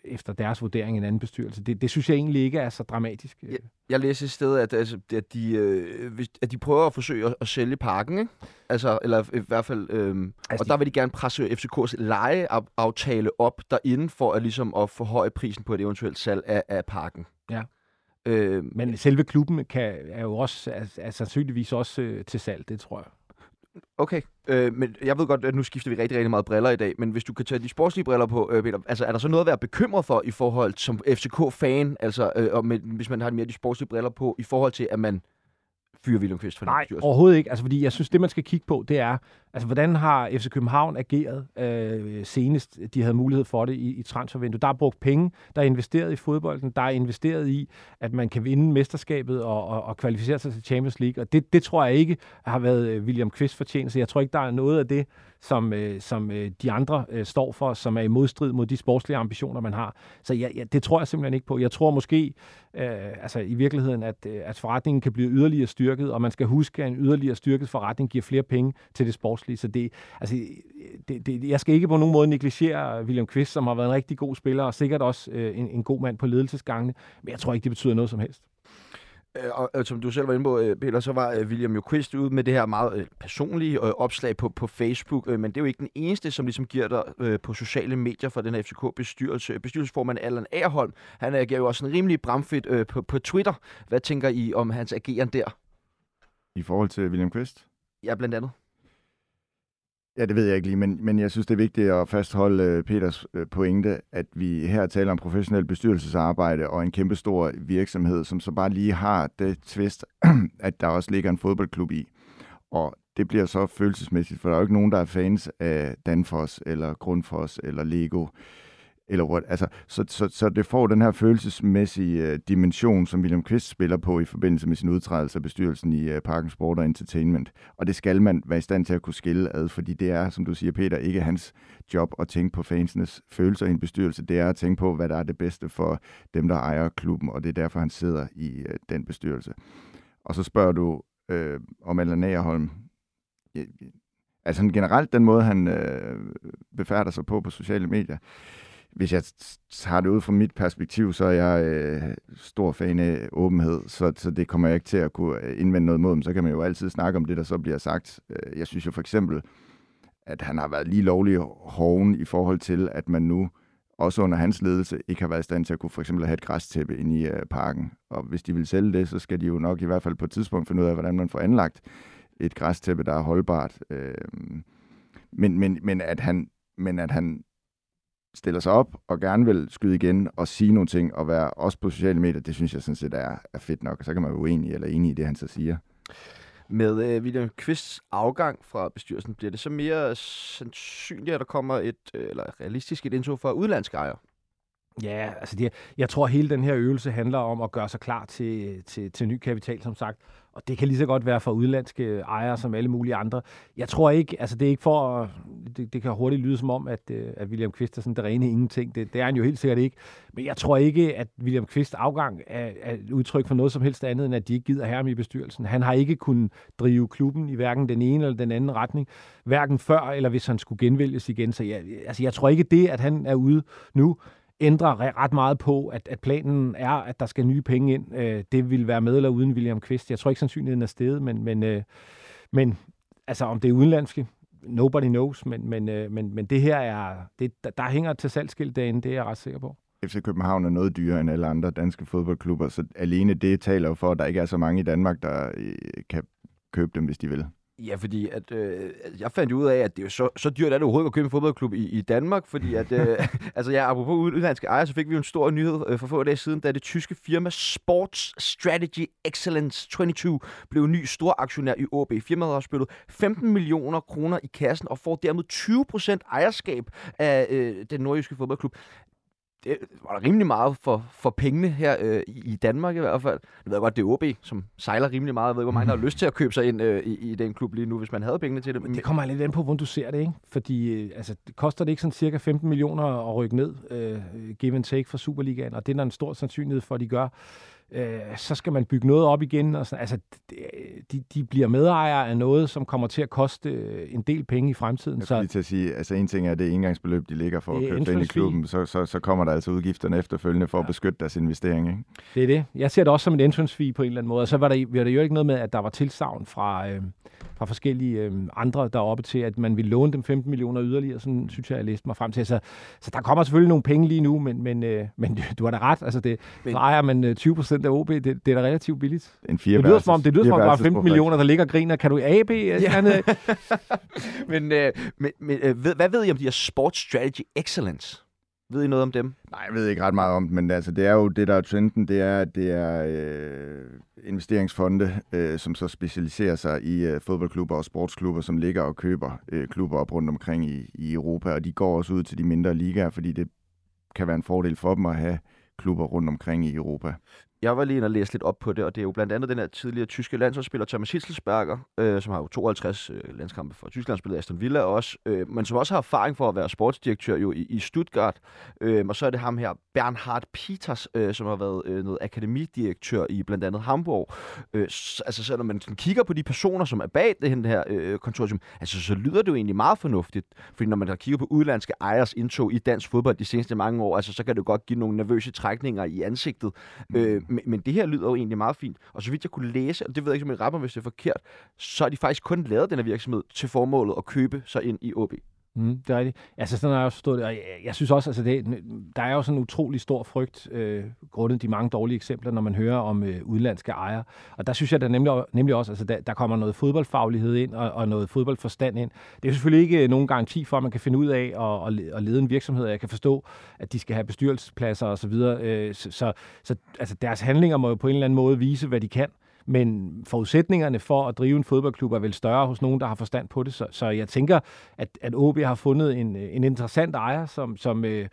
efter deres vurdering en anden bestyrelse. Det, det synes jeg egentlig ikke er så dramatisk. Jeg, jeg læser et sted, at, altså, at, de, øh, at de prøver at forsøge at, at sælge parken, ikke? Altså, eller i hvert fald, øh, altså, og der vil de gerne presse F C K's lejeaftale op derinde, for at, ligesom, at forhøje prisen på et eventuelt salg af, af parken. Ja. Øh, Men selve klubben kan, er jo også, er, er sandsynligvis også øh, til salg, det tror jeg. Okay, øh, men jeg ved godt, at nu skifter vi rigtig, rigtig meget briller i dag, men hvis du kan tage de sportslige briller på, øh, Peter, altså er der så noget at være bekymret for i forhold som F C K-fan, altså øh, og med, hvis man har mere de sportslige briller på, i forhold til, at man fyrer William Kvist for den bestyrelse? Nej, overhovedet ikke, altså fordi jeg synes, det man skal kigge på, det er, altså hvordan har F C København ageret øh, senest, de havde mulighed for det i, i transfervinduet. Der er brugt penge, der er investeret i fodbolden, der er investeret i, at man kan vinde mesterskabet og, og, og kvalificere sig til Champions League, og det, det tror jeg ikke har været William Kvists fortjeneste. Jeg tror ikke, der er noget af det, som, øh, som øh, de andre øh, står for, som er i modstrid mod de sportslige ambitioner, man har. Så ja, ja, det tror jeg simpelthen ikke på. Jeg tror måske, øh, altså i virkeligheden, at, øh, at forretningen kan blive yderligere styrket, og man skal huske, at en yderligere styrket forretning giver flere penge til det sportslige. Så det, altså, det, det, jeg skal ikke på nogen måde negligere William Kvist, som har været en rigtig god spiller, og sikkert også øh, en, en god mand på ledelsesgangene, men jeg tror ikke, det betyder noget som helst. Og, og som du selv var inde på, Peter, så var William jo Kvist ude med det her meget personlige opslag på, på Facebook, men det er jo ikke den eneste, som ligesom giver dig på sociale medier for den her F C K-bestyrelse. Bestyrelsesformand Allan Agerholm, han agerer jo også en rimelig bramfedt på, på Twitter. Hvad tænker I om hans ageren der? I forhold til William Kvist? Ja, blandt andet. Ja, det ved jeg ikke lige, men, men jeg synes, det er vigtigt at fastholde Peters pointe, at vi her taler om professionel bestyrelsesarbejde og en kæmpestor virksomhed, som så bare lige har det twist, at der også ligger en fodboldklub i. Og det bliver så følelsesmæssigt, for der er jo ikke nogen, der er fans af Danfoss eller Grundfos eller Lego. Eller what. Altså, så, så, så det får den her følelsesmæssige dimension, som William Kvist spiller på i forbindelse med sin udtrædelse af bestyrelsen i uh, Parken Sport og Entertainment. Og det skal man være i stand til at kunne skille ad, fordi det er, som du siger, Peter, ikke hans job at tænke på fansenes følelser i en bestyrelse. Det er at tænke på, hvad der er det bedste for dem, der ejer klubben, og det er derfor, han sidder i uh, den bestyrelse. Og så spørger du øh, om Allan Agerholm. Ja, altså generelt den måde, han øh, befærder sig på på sociale medier. Hvis jeg tager det ud fra mit perspektiv, så er jeg øh, stor fan af åbenhed, så, så det kommer jeg ikke til at kunne indvende noget mod dem. Så kan man jo altid snakke om det, der så bliver sagt. Jeg synes jo for eksempel, at han har været lige lovlig hoven i forhold til, at man nu, også under hans ledelse, ikke har været i stand til at kunne for eksempel have et græstæppe inde i øh, parken. Og hvis de vil sælge det, så skal de jo nok i hvert fald på et tidspunkt finde ud af, hvordan man får anlagt et græstæppe, der er holdbart. Øh, men, men, men at han... Men at han stiller sig op og gerne vil skyde igen og sige nogle ting og være også på sociale medier, det synes jeg sådan set er, er fedt nok, og så kan man være uenig eller enig i det, han så siger. Med øh, William Kvists afgang fra bestyrelsen bliver det så mere sandsynligt, at der kommer et, øh, eller realistisk et indtog fra udenlandske ejere. Ja, altså det, jeg tror, hele den her øvelse handler om at gøre sig klar til, til, til ny kapital, som sagt. Og det kan lige så godt være for udenlandske ejere som alle mulige andre. Jeg tror ikke, altså det er ikke for, det, det kan hurtigt lyde som om, at, at William Kvist er sådan det rene ingenting. Det, det er han jo helt sikkert ikke. Men jeg tror ikke, at William Kvists afgang er, er udtryk for noget som helst andet, end at de ikke gider have ham i bestyrelsen. Han har ikke kunnet drive klubben i hverken den ene eller den anden retning. Hverken før, eller hvis han skulle genvælges igen. Så jeg, altså jeg tror ikke det, at han er ude nu, ændrer ret meget på, at, at planen er, at der skal nye penge ind. Øh, det vil være med eller uden William Kvist. Jeg tror ikke sandsynligheden er steget, men, men, øh, men altså om det er udenlandske, nobody knows, men, men, øh, men, men det her er, det, der, der hænger til salgsskilt derinde, det er jeg ret sikker på. F C København er noget dyrere end alle andre danske fodboldklubber, så alene det taler jo for, at der ikke er så mange i Danmark, der øh, kan købe dem, hvis de vil. Ja, fordi at, øh, jeg fandt ud af, at det er så, så dyrt, at det overhovedet at købe en fodboldklub i, i Danmark, fordi at, øh, altså ja, apropos udenlandske ejere, så fik vi jo en stor nyhed øh, for få dage siden, da det tyske firma Sports Strategy Excellence toogtyve blev ny storaktionær i AaB. Firmaet har spyttet femten millioner kroner i kassen og får dermed tyve procent ejerskab af øh, den nordjyske fodboldklub. Det var der rimelig meget for, for pengene her øh, i Danmark i hvert fald. Jeg ved godt, det er O B, som sejler rimelig meget. Jeg ved ikke, hvor mange der har lyst til at købe sig ind øh, i, i den klub lige nu, hvis man havde pengene til det. Men det kommer lidt an på, hvordan du ser det, ikke? Fordi øh, altså, det koster det ikke sådan cirka femten millioner at rykke ned, øh, give and take fra Superligaen, og det er der en stor sandsynlighed for, at de gør. Øh, så skal man bygge noget op igen. Og sådan. Altså, de, de bliver medejere af noget, som kommer til at koste en del penge i fremtiden. Jeg skal lige til at sige, altså en ting er, det engangsbeløb, de ligger for at købe ind i klubben, så, så, så kommer der altså udgifterne efterfølgende for ja. At beskytte deres investering. Ikke? Det er det. Jeg ser det også som en entrance fee på en eller anden måde. Og så var der, var der jo ikke noget med, at der var tilsagn fra, øh, fra forskellige øh, andre deroppe til, at man ville låne dem femten millioner yderligere. Sådan synes jeg, jeg læste mig frem til. Så, så der kommer selvfølgelig nogle penge lige nu, men, men, øh, men du har da ret. Altså det men, ejer man øh, tyve procent af O B, det, det er da relativt billigt. En det lyder som om, det lyder som om, der er femten millioner, der ligger og griner. Kan du i A B? Ja. men øh, men, men øh, ved, hvad ved I om de her Sports Strategy Excellence? Ved I noget om dem? Nej, jeg ved ikke ret meget om dem, men altså, det er jo det, der er trenden, det er, at det er øh, investeringsfonde, øh, som så specialiserer sig i øh, fodboldklubber og sportsklubber, som ligger og køber øh, klubber op rundt omkring i, i Europa, og de går også ud til de mindre ligaer, fordi det kan være en fordel for dem at have klubber rundt omkring i Europa. Jeg var lige inde og læse lidt op på det, og det er jo blandt andet den her tidligere tyske landsholdsspiller Thomas Hitzelsberger, øh, som har jo tooghalvtreds øh, landskampe for Tyskland, spillet Aston Villa også, øh, men som også har erfaring for at være sportsdirektør jo i, i Stuttgart. Øh, og så er det ham her, Bernhard Peters, øh, som har været øh, noget akademidirektør i blandt andet Hamburg. Øh, altså, så når man kigger på de personer, som er bag det her øh, konsortium, altså, så lyder det jo egentlig meget fornuftigt, fordi når man kigger på udenlandske ejers indtog i dansk fodbold de seneste mange år, altså, så kan det jo godt give nogle nervøse trækninger i ansigtet. Øh, Men det her lyder jo egentlig meget fint. Og så vidt jeg kunne læse, og det ved jeg ikke, om jeg rapper, hvis det er forkert, så har de faktisk kun lavet den her virksomhed til formålet at købe sig ind i O B. Mm, det er rigtigt. Altså sådan har jeg også forstået det. Og jeg, jeg synes også, altså det, der er jo sådan en utrolig stor frygt, øh, grundet de mange dårlige eksempler, når man hører om øh, udenlandske ejere. Og der synes jeg der nemlig, nemlig også, altså der, der kommer noget fodboldfaglighed ind, og, og noget fodboldforstand ind. Det er jo selvfølgelig ikke nogen garanti for, at man kan finde ud af at, at lede en virksomhed. Jeg kan forstå, at de skal have bestyrelsespladser osv. Øh, så så, så altså deres handlinger må jo på en eller anden måde vise, hvad de kan. Men forudsætningerne for at drive en fodboldklub er vel større hos nogen, der har forstand på det. Så, så jeg tænker, at, at O B har fundet en, en interessant ejer, som, som, øh,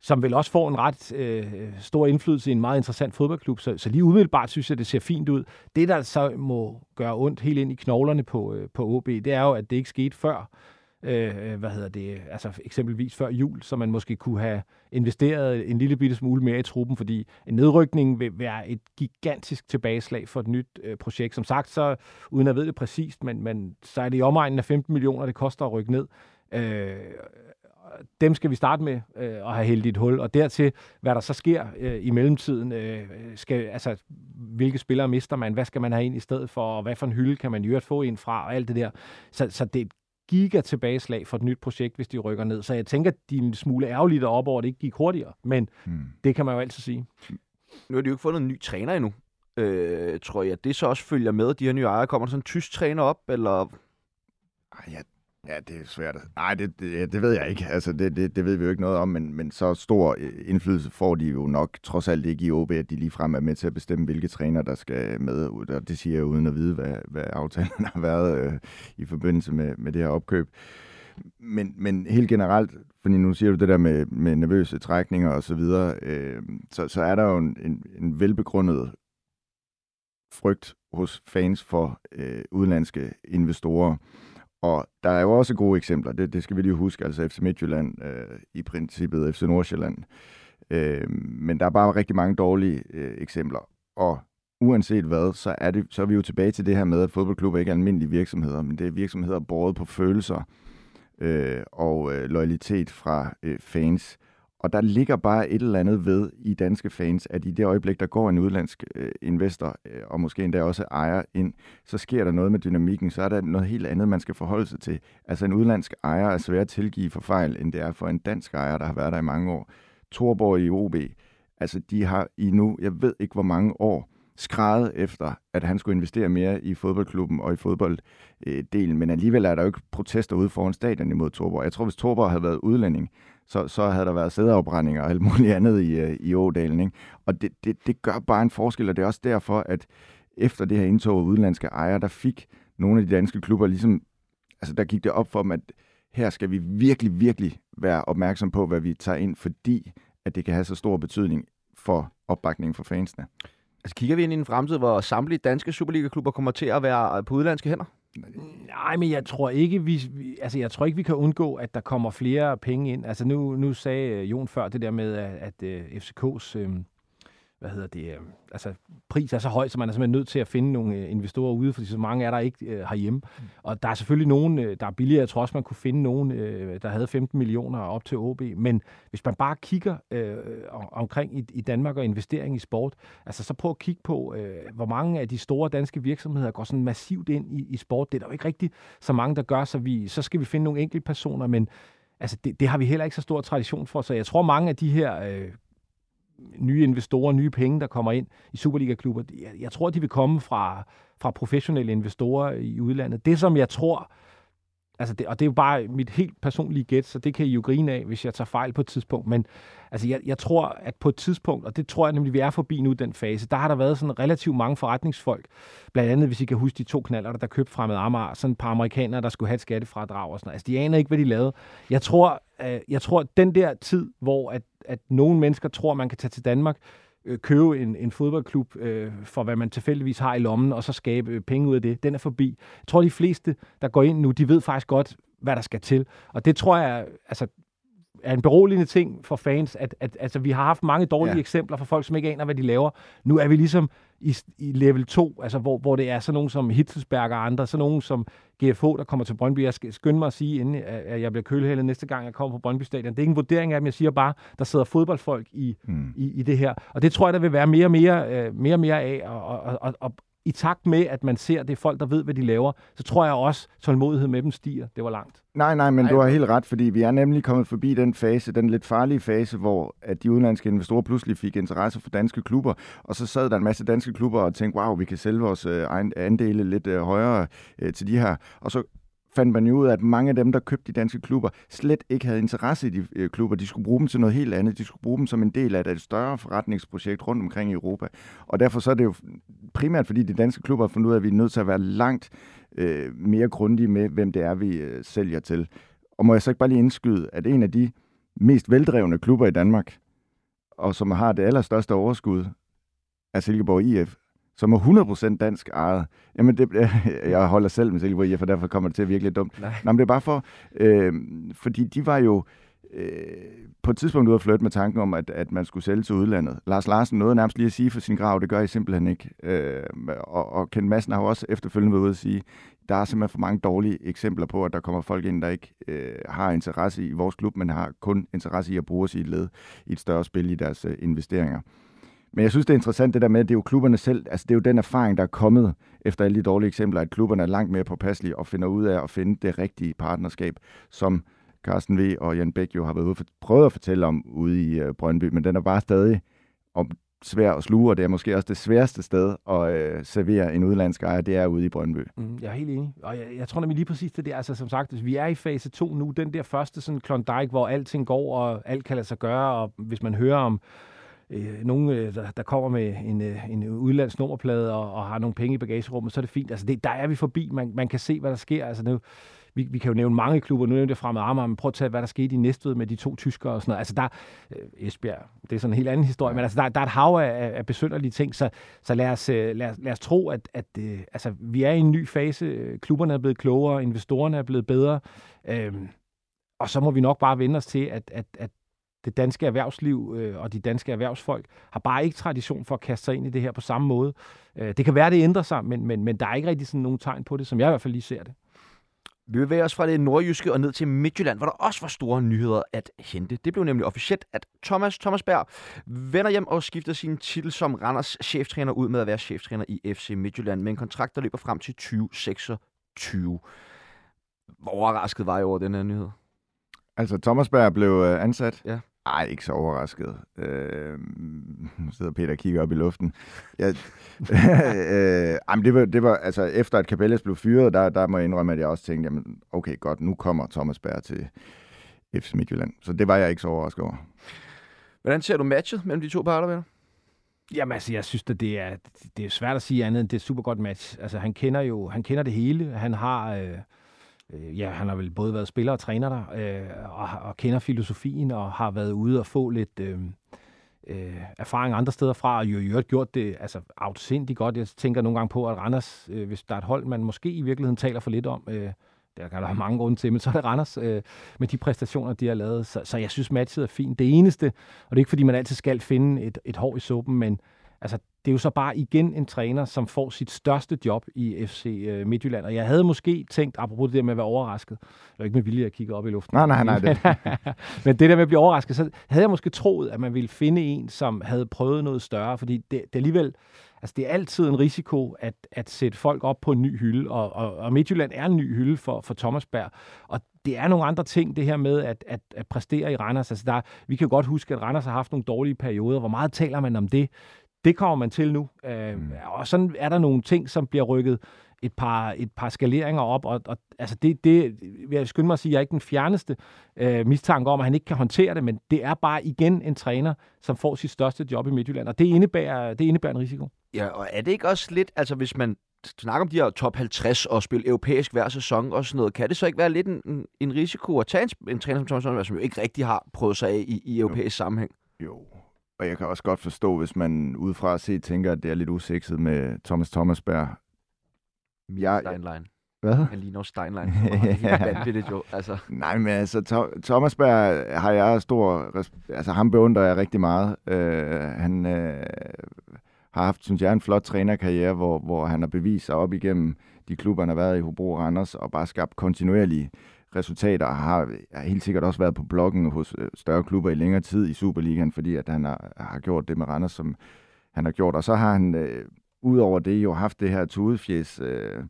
som vel også får en ret øh, stor indflydelse i en meget interessant fodboldklub. Så, så lige umiddelbart synes jeg, det ser fint ud. Det, der så må gøre ondt helt ind i knoglerne på, øh, på O B, det er jo, at det ikke skete før. Øh, hvad hedder det, altså eksempelvis før jul, så man måske kunne have investeret en lille bitte smule mere i truppen, fordi en nedrykning vil være et gigantisk tilbageslag for et nyt øh, projekt. Som sagt, så uden at ved det præcist, men, men så er det i omegnen af femten millioner, det koster at rykke ned. Øh, dem skal vi starte med øh, at have hældt i et hul, og dertil, hvad der så sker øh, i mellemtiden, øh, skal, altså, hvilke spillere mister man, hvad skal man have ind i stedet for, og hvad for en hylde kan man i øvrigt få ind fra, og alt det der. Så, så det giga tilbageslag for et nyt projekt, hvis de rykker ned. Så jeg tænker, at de en smule ærgerligt deroppe over, at det ikke gik hurtigere. Men hmm. det kan man jo altid sige. Nu har de jo ikke fundet en ny træner endnu. Øh, tror jeg, det så også følger med, de her nye ejere. Kommer der sådan en tysk træner op, eller? Jeg Ja, det er svært. Nej, det, det, det ved jeg ikke. Altså, det, det, det ved vi jo ikke noget om, men, men så stor indflydelse får de jo nok trods alt ikke i O B, at de ligefrem er med til at bestemme, hvilke træner, der skal med. Og det siger jeg uden at vide, hvad, hvad aftalen har været øh, i forbindelse med, med det her opkøb. Men, men helt generelt, fordi nu siger du det der med, med nervøse trækninger og så videre, øh, så, så er der jo en, en, en velbegrundet frygt hos fans for øh, udenlandske investorer. Og der er jo også gode eksempler, det, det skal vi lige huske, altså F C Midtjylland, øh, i princippet F C Nordsjælland. Øh, men der er bare rigtig mange dårlige øh, eksempler. Og uanset hvad, så er, det, så er vi jo tilbage til det her med, at fodboldklubber ikke er almindelige virksomheder, men det er virksomheder båret på følelser øh, og øh, loyalitet fra øh, fans. Og der ligger bare et eller andet ved i danske fans, at i det øjeblik, der går en udenlandsk øh, investor, øh, og måske endda også ejer ind, så sker der noget med dynamikken, så er der noget helt andet, man skal forholde sig til. Altså en udenlandsk ejer er svær at tilgive for fejl, end det er for en dansk ejer, der har været der i mange år. Thorborg i O B, altså de har i nu, jeg ved ikke hvor mange år, skrædet efter, at han skulle investere mere i fodboldklubben og i fodbolddelen, øh, men alligevel er der jo ikke protester ude foran stadion imod Thorborg. Jeg tror, hvis Thorborg havde været udlænding, Så, så havde der været sædeafbrændinger og alt muligt andet i, i Ådalen, ikke? Og det, det, det gør bare en forskel, og det er også derfor, at efter det her indtog af udenlandske ejere, der fik nogle af de danske klubber ligesom, altså der gik det op for dem, at her skal vi virkelig, virkelig være opmærksom på, hvad vi tager ind, fordi at det kan have så stor betydning for opbakningen for fansene. Altså kigger vi ind i en fremtid, hvor samtlige danske Superliga-klubber kommer til at være på udenlandske hænder? Nej, men jeg tror ikke, vi, altså jeg tror ikke, vi kan undgå, at der kommer flere penge ind. Altså nu, nu sagde Jon før det der med, at, at F C K's øh, hvad hedder det, øh, altså pris er så høj, så man er simpelthen nødt til at finde nogle investorer ude, fordi så mange er der ikke øh, herhjemme. Mm. Og der er selvfølgelig nogen, der er billigere. Jeg tror også, man kunne finde nogen, øh, der havde femten millioner op til O B. Men hvis man bare kigger øh, omkring i, i Danmark og investering i sport, altså så prøv at kigge på, øh, hvor mange af de store danske virksomheder går sådan massivt ind i, i sport. Det er der jo ikke rigtigt så mange, der gør, så, vi, så skal vi finde nogle enkelte personer, men altså, det, det har vi heller ikke så stor tradition for. Så jeg tror, mange af de her øh, nye investorer, nye penge, der kommer ind i Superliga-klubber. Jeg tror, de vil komme fra, fra professionelle investorer i udlandet. Det, som jeg tror, altså det, og det er jo bare mit helt personlige gæt, så det kan I jo grine af, hvis jeg tager fejl på et tidspunkt. Men altså, jeg, jeg tror, at på et tidspunkt, og det tror jeg nemlig, vi er forbi nu, den fase, der har der været sådan relativt mange forretningsfolk. Blandt andet, hvis I kan huske de to knallerter, der købte Fremad Amager, sådan et par amerikanere, der skulle have et skattefradrag og sådan noget. Altså, de aner ikke, hvad de lavede. Jeg tror, øh, jeg tror den der tid, hvor at at nogle mennesker tror, man kan tage til Danmark, øh, købe en, en fodboldklub øh, for, hvad man tilfældigvis har i lommen, og så skabe øh, penge ud af det. Den er forbi. Jeg tror, de fleste, der går ind nu, de ved faktisk godt, hvad der skal til. Og det tror jeg altså, er en beroligende ting for fans, at, at altså, vi har haft mange dårlige ja. eksempler for folk, som ikke aner, hvad de laver. Nu er vi ligesom i, i level to, altså, hvor, hvor det er sådan nogen som Hitzelsberg og andre, sådan nogen som G F H, der kommer til Brøndby. Jeg skal skynde mig at sige, inden at jeg bliver kølhældet næste gang, jeg kommer på Brøndby Stadion. Det er ikke en vurdering af dem, jeg siger bare, der sidder fodboldfolk i, mm. i, i det her. Og det tror jeg, der vil være mere og mere, øh, mere, og mere af. Og, og, og, og i takt med, at man ser, det er folk, der ved, hvad de laver, så tror jeg også, at tålmodighed med dem stiger. Det var langt. Nej, nej, men nej. Du har helt ret, fordi vi er nemlig kommet forbi den fase, den lidt farlige fase, hvor at de udenlandske investorer pludselig fik interesse for danske klubber, og så sad der en masse danske klubber og tænkte, wow, vi kan sælge vores øh, andele lidt øh, højere øh, til de her. Og så fandt man jo ud af, at mange af dem, der købte de danske klubber, slet ikke havde interesse i de øh, klubber. De skulle bruge dem til noget helt andet. De skulle bruge dem som en del af et, et større forretningsprojekt rundt omkring i Europa. Og derfor så er det jo primært, fordi de danske klubber har fundet ud af, at vi er nødt til at være langt øh, mere grundige med, hvem det er, vi øh, sælger til. Og må jeg så ikke bare lige indskyde, at en af de mest veldrevne klubber i Danmark, og som har det allerstørste overskud, er Silkeborg I F, som er hundrede procent dansk ejet. Jamen, det, jeg holder selv med Silkeborg I F, for derfor kommer det til at virke lidt dumt. Nej. Nå, men det er bare for, øh, fordi de var jo øh, på et tidspunkt ude at flytte med tanken om, at, at man skulle sælge til udlandet. Lars Larsen nåede nærmest lige at sige for sin grav, det gør I simpelthen ikke. Øh, og, og Kent Madsen har jo også efterfølgende været ude at sige, der er simpelthen for mange dårlige eksempler på, at der kommer folk ind, der ikke øh, har interesse i vores klub, men har kun interesse i at bruge sit led i et større spil i deres øh, investeringer. Men jeg synes, det er interessant det der med, at det er jo klubberne selv, altså det er jo den erfaring, der er kommet efter alle de dårlige eksempler, at klubberne er langt mere påpasselige og finder ud af at finde det rigtige partnerskab, som Carsten V. og Jan Bæk jo har været ude for, prøvet at fortælle om ude i Brøndby, men den er bare stadig, og svær at sluge, og det er måske også det sværeste sted at øh, servere en udlandsk ejer, det er ude i Brøndby. Mm, jeg er helt enig, og jeg, jeg tror nemlig lige præcis det der, altså som sagt, vi er i fase to nu, den der første sådan Klondike, hvor alting går, og alt kan lade sig gøre, og hvis man hører om Øh, nogen, øh, der, der kommer med en, øh, en udenlandsk nummerplade og, og har nogle penge i bagagerummet, så er det fint. Altså, det, der er vi forbi. Man, man kan se, hvad der sker. Altså, nu, vi, vi kan jo nævne mange klubber. Nu nævnte jeg Fremad Amager, men prøv at tage, hvad der skete i Næstved med de to tyskere og sådan noget. Altså, der, øh, Esbjerg, det er sådan en helt anden historie, men altså, der, der er et hav af, af besynderlige ting, så, så lad, os, øh, lad, os, lad os tro, at, at øh, altså, vi er i en ny fase. Klubberne er blevet klogere, investorerne er blevet bedre, øh, og så må vi nok bare vende os til, at, at, at det danske erhvervsliv øh, og de danske erhvervsfolk har bare ikke tradition for at kaste sig ind i det her på samme måde. Øh, det kan være, det ændrer sig, men, men, men der er ikke rigtig sådan nogen tegn på det, som jeg i hvert fald lige ser det. Vi bevæger os fra det nordjyske og ned til Midtjylland, hvor der også var store nyheder at hente. Det blev nemlig officielt, at Thomas Thomasberg vender hjem og skifter sin titel som Randers cheftræner ud med at være cheftræner i F C Midtjylland med en kontrakt, der løber frem til tyve seksogtyve. Hvor overrasket var I over den her nyhed? Altså, Thomasberg blev øh, ansat? Ja. Ej, ikke så overrasket. Øh, nu sidder Peter og kigger op i luften. Jeg, øh, jamen det var, det var, altså, efter at Capellas blev fyret, der, der må jeg indrømme, at jeg også tænkte, jamen, okay, godt, nu kommer Thomasberg til F C Midtjylland. Så det var jeg ikke så overrasket over. Hvordan ser du matchet mellem de to parter, venner? Jamen altså, jeg synes, at det er, det er svært at sige andet end, det er et super godt match. Altså, han kender jo, han kender det hele. Han har... Øh, Ja, han har vel både været spiller og træner der, øh, og, og kender filosofien, og har været ude og få lidt øh, øh, erfaring andre steder fra, og jo i øvrigt gjort det altså, afsindigt godt. Jeg tænker nogle gange på, at Randers, øh, hvis der er et hold, man måske i virkeligheden taler for lidt om, øh, der kan der være mange grunde til, men så er det Randers øh, med de præstationer, de har lavet. Så, så jeg synes, matchet er fint. Det eneste, og det er ikke, fordi man altid skal finde et, et hår i suppen, men altså, det er jo så bare igen en træner, som får sit største job i F C Midtjylland. Og jeg havde måske tænkt, apropos det der med at være overrasket, det var ikke med vilje at kigge op i luften. Nej, nej, nej. Det. Men det der med at blive overrasket, så havde jeg måske troet, at man ville finde en, som havde prøvet noget større. Fordi det, det alligevel, altså det er altid en risiko at, at sætte folk op på en ny hylde. Og, og, og Midtjylland er en ny hylde for, for Thomasberg. Og det er nogle andre ting, det her med at, at, at præstere i Randers. Altså der, vi kan jo godt huske, at Randers har haft nogle dårlige perioder. Hvor meget taler man om det? Det kommer man til nu, øh, og sådan er der nogle ting, som bliver rykket et par, et par skaleringer op, og, og altså det, det vil jeg skynde mig at sige, jeg er ikke den fjerneste øh, mistanke om, at han ikke kan håndtere det, men det er bare igen en træner, som får sit største job i Midtjylland, og det indebærer, det indebærer en risiko. Ja, og er det ikke også lidt, altså hvis man snakker om de her top halvtreds og spille europæisk hver sæson og sådan noget, kan det så ikke være lidt en, en risiko at tage en, en træner som Thomas Thomasberg, som jo ikke rigtig har prøvet sig af i, i europæisk jo. sammenhæng? Jo. Og jeg kan også godt forstå, hvis man udefra set tænker, at det er lidt usikset med Thomas Thomasberg. Jeg... Steinlein. Hvad? Han ligner også Steinlein. Altså. Nej, men altså, to- Thomasberg har jeg stor... Resp- altså, ham beundrer jeg rigtig meget. Uh, han uh, har haft, synes jeg, en flot trænerkarriere, hvor, hvor han har bevist sig op igennem de klubber, han har været i Hobro og Randers, og bare skabt kontinuerlige resultater, har helt sikkert også været på blokken hos større klubber i længere tid i Superligaen, fordi at han har, har gjort det med Randers, som han har gjort. Og så har han øh, ud over det jo haft det her tudefjæs øh,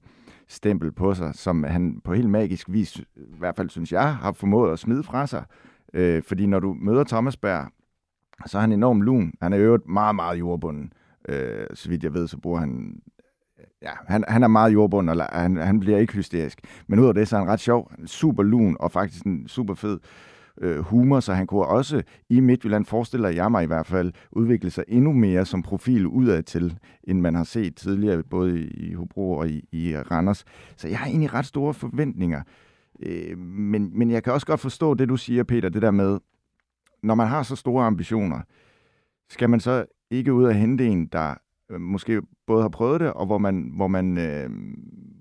stempel på sig, som han på helt magisk vis, i hvert fald synes jeg, har formået at smide fra sig. Øh, fordi når du møder Thomasberg, så er han enormt lun. Han er øvrigt meget, meget jordbunden. Øh, så vidt jeg ved, så bruger han... Ja, han, han er meget jordbund, og han, han bliver ikke hysterisk. Men ud af det, så er han ret sjov, super lun og faktisk en super fed øh, humor, så han kunne også i Midtjylland, forestiller jeg mig i hvert fald, udvikle sig endnu mere som profil udadtil, end man har set tidligere, både i Hobro og i, i Randers. Så jeg har egentlig ret store forventninger. Øh, men, men jeg kan også godt forstå det, du siger, Peter, det der med, når man har så store ambitioner, skal man så ikke ud og hente en, der måske både har prøvet det, og hvor man, hvor man, øh,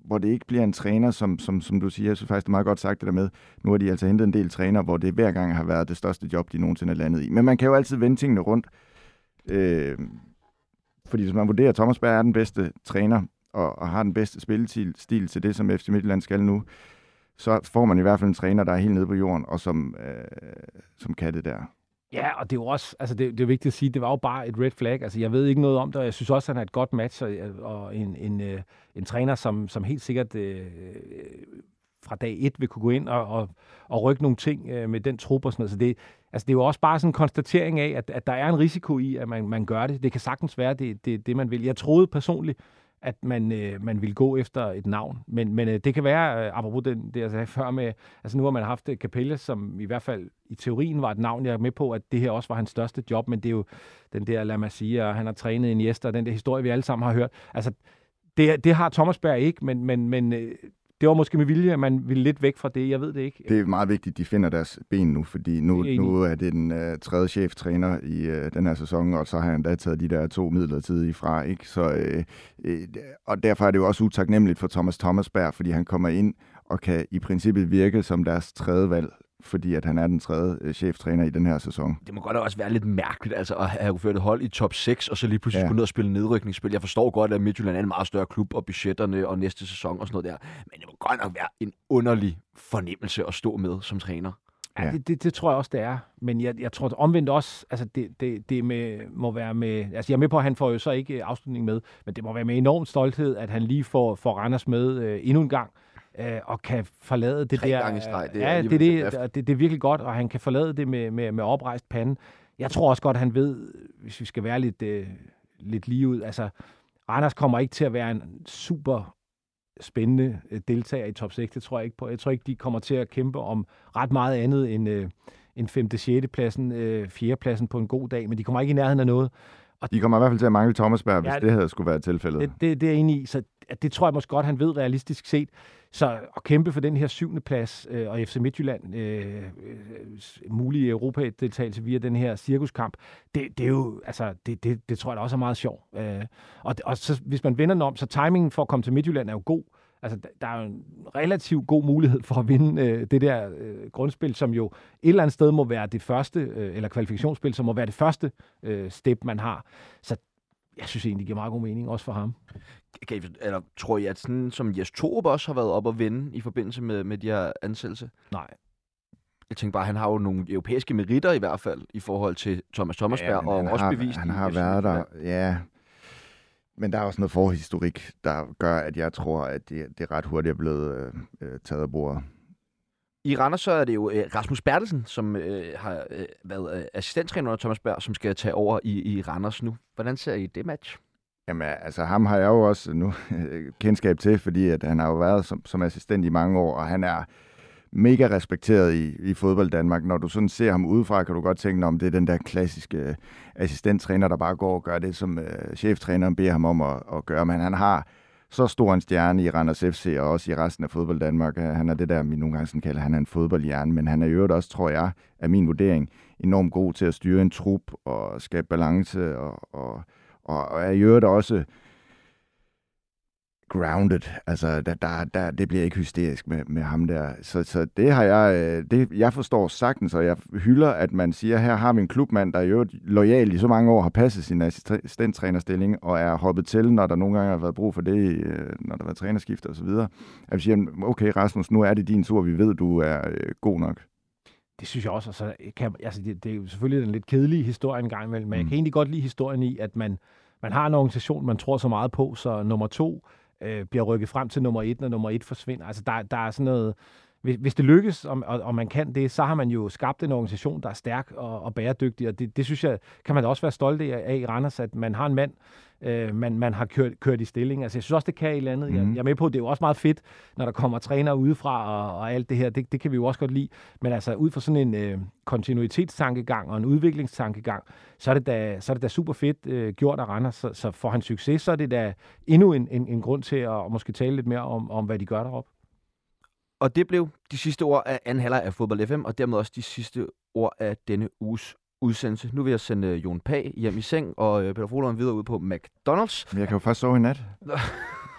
hvor det ikke bliver en træner, som, som, som du siger, så faktisk det er meget godt sagt det der med, nu har de altså hentet en del træner, hvor det hver gang har været det største job, de nogensinde er landet i. Men man kan jo altid vende tingene rundt, øh, fordi hvis man vurderer, at Thomasberg er den bedste træner, og, og har den bedste spillestil til det, som F C Midtjylland skal nu, så får man i hvert fald en træner, der er helt nede på jorden, og som, øh, som kan det der. Ja, og det er jo også, altså det, det er vigtigt at sige, det var jo bare et red flag. Altså jeg ved ikke noget om det, og jeg synes også, at han er et godt match, og, og en, en, øh, en træner, som, som helt sikkert øh, fra dag et vil kunne gå ind og, og, og rykke nogle ting øh, med den trup og sådan noget. Så det, Altså, det er jo også bare sådan en konstatering af, at, at der er en risiko i, at man, man gør det. Det kan sagtens være, det, det det, man vil. Jeg troede personligt, at man, øh, man ville gå efter et navn. Men, men øh, det kan være, øh, apropos den, det jeg sagde før med, altså nu har man haft Capelle, som i hvert fald i teorien var et navn, jeg er med på, at det her også var hans største job, men det er jo den der, lad mig sige, og han har trænet en Leicester, den der historie, vi alle sammen har hørt. Altså, det, det har Thomasberg ikke, men, men, men øh, det var måske med vilje, at man ville lidt væk fra det. Jeg ved det ikke. Det er meget vigtigt, at de finder deres ben nu, fordi nu, det er, nu er det den øh, tredje cheftræner i øh, den her sæson, og så har han da taget de der to midlertidige fra, ikke? Så, øh, øh, og derfor er det jo også utaknemmeligt for Thomas Thomasberg, fordi han kommer ind og kan i princippet virke som deres tredje valg, fordi at han er den tredje cheftræner i den her sæson. Det må godt også være lidt mærkeligt, altså at have ført et hold i top seks, og så lige pludselig ja. skulle ned og spille nedrykningsspil. Jeg forstår godt, at Midtjylland er en meget større klub, og budgetterne og næste sæson og sådan noget der, men det må godt nok være en underlig fornemmelse at stå med som træner. Ja, ja det, det, det tror jeg også, det er. Men jeg, jeg tror omvendt også, altså det, det, det med, må være med, altså jeg er med på, at han får jo så ikke afslutning med, men det må være med enorm stolthed, at han lige får, får Randers med øh, endnu en gang, og kan forlade det der... Streg, det ja, er, det, det, det, det er virkelig godt, og han kan forlade det med, med, med oprejst pande. Jeg tror også godt, han ved, hvis vi skal være lidt, øh, lidt lige ud, altså, Anders kommer ikke til at være en super spændende deltager i top seks, det tror jeg ikke på. Jeg tror ikke, de kommer til at kæmpe om ret meget andet end, øh, end femte sjette pladsen, øh, fjerde pladsen på en god dag, men de kommer ikke i nærheden af noget. Og de kommer i hvert fald til at mangle Thomasberg, hvis ja, det havde skulle være tilfældet. Det, det, det er jeg enig i, så det tror jeg måske godt, han ved realistisk set. Så at kæmpe for den her syvende plads øh, og F C Midtjylland øh, mulige Europa-deltagelse via den her cirkuskamp, det, det er jo, altså, det, det, det tror jeg da også er meget sjovt. Øh, og og så, hvis man vender den om, så timingen for at komme til Midtjylland er jo god. Altså, der er jo en relativt god mulighed for at vinde øh, det der øh, grundspil, som jo et eller andet sted må være det første, øh, eller kvalifikationsspil, som må være det første øh, step, man har. Så jeg synes egentlig, det giver meget god mening, også for ham. Okay, eller tror I, at sådan som Jes Torup også har været op og vinde i forbindelse med, med de her ansættelse? Nej. Jeg tænker bare, han har jo nogle europæiske meritter i hvert fald, i forhold til Thomas Thomasberg, ja, og han også har, bevist... Han har været der, ja... Men der er også noget forhistorik, der gør, at jeg tror, at det, det ret hurtigt er blevet øh, taget af bordet. I Randers så er det jo øh, Rasmus Bertelsen, som øh, har øh, været øh, assistenttræner under Thomasberg, som skal tage over i, i Randers nu. Hvordan ser I det match? Jamen altså, ham har jeg jo også nu kendskab til, fordi at han har jo været som, som assistent i mange år, og han er mega respekteret i, i fodbold Danmark. Når du sådan ser ham udefra, kan du godt tænke, om det er den der klassiske assistenttræner, der bare går og gør det, som øh, cheftræneren beder ham om at, at gøre. Men han har så stor en stjerne i Randers F C, og også i resten af fodbold Danmark. Han er det der, vi nogle gange sådan kalder, han er en fodboldhjerne, men han er i øvrigt også, tror jeg, af min vurdering, enormt god til at styre en trup og skabe balance, og, og, og, og er i øvrigt også... grounded, altså der, der, der, det bliver ikke hysterisk med, med ham der, så, så det har jeg, det, jeg forstår sagtens, og jeg hylder, at man siger, her har vi en klubmand, der jo lojal i så mange år har passet sin assistenttrænerstilling, og er hoppet til, når der nogle gange har været brug for det, når der var trænerskifter og så videre, at vi siger, okay Rasmus, nu er det din tur, vi ved, du er god nok. Det synes jeg også, og så kan, altså, det, det er jo selvfølgelig den lidt kedelige historie en gang imellem, men mm. jeg kan egentlig godt lide historien i, at man, man har en organisation, man tror så meget på, så nummer to bliver rykket frem til nummer et, når nummer et forsvinder. Altså, der, der er sådan noget... Hvis, hvis det lykkes, og, og, og man kan det, så har man jo skabt en organisation, der er stærk og, og bæredygtig, og det, det synes jeg, kan man da også være stolt af i Randers, at man har en mand, øh, man, man har kørt, kørt i stilling. Altså, jeg synes også, det kan et eller andet. Mm-hmm. Jeg, jeg er med på, det er jo også meget fedt, når der kommer trænere udefra og, og alt det her. Det, det kan vi jo også godt lide. Men altså, ud fra sådan en øh, kontinuitetstankegang og en udviklingstankegang, så er det da, så er det da super fedt øh, gjort af Randers. Så, så får han succes, så er det da endnu en, en, en grund til at måske tale lidt mere om, om hvad de gør deroppe. Og det blev de sidste ord af anden halvleg af Fodbold F M, og dermed også de sidste ord af denne uges udsendelse. Nu vil jeg sende Jon Pagh hjem i seng, og Peter Froulund videre ud på McDonald's. Men jeg kan jo først sove i nat.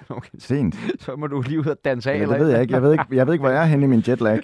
Okay. Sent. Så må du lige ud og danse af, ja, eller? Det ved jeg ikke. Jeg ved ikke, jeg ved ikke hvor jeg er henne i min jetlag.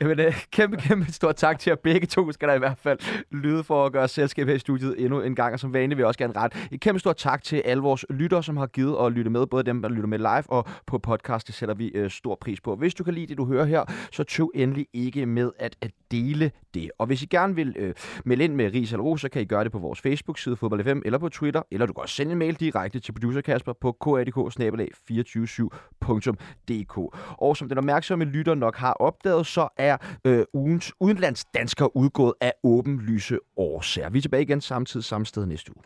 Jamen, kæmpe, kæmpe stort tak til jer begge to, skal der i hvert fald lyde for at gøre selskab her i studiet endnu en gang, og som vanligt vil jeg også gerne rette et kæmpe stort tak til alle vores lyttere, som har givet og lyttet med, både dem, der lytter med live og på podcast, det sætter vi øh, stor pris på. Hvis du kan lide det, du hører her, så tøv endelig ikke med at, at dele det. Og hvis I gerne vil øh, melde ind med ris eller ros, så kan I gøre det på vores Facebook-side, Fodbold F M, eller på Twitter, eller du kan også sende en mail direkte til producer Kasper på k a d k snabel-a to fire syv punktum d k. Og som den opmærksomme lytter nok har opdaget, så er øh, ugens udenlandsdanskere udgået af åbenlyse årsager. Vi er tilbage igen samtidig samme sted næste uge.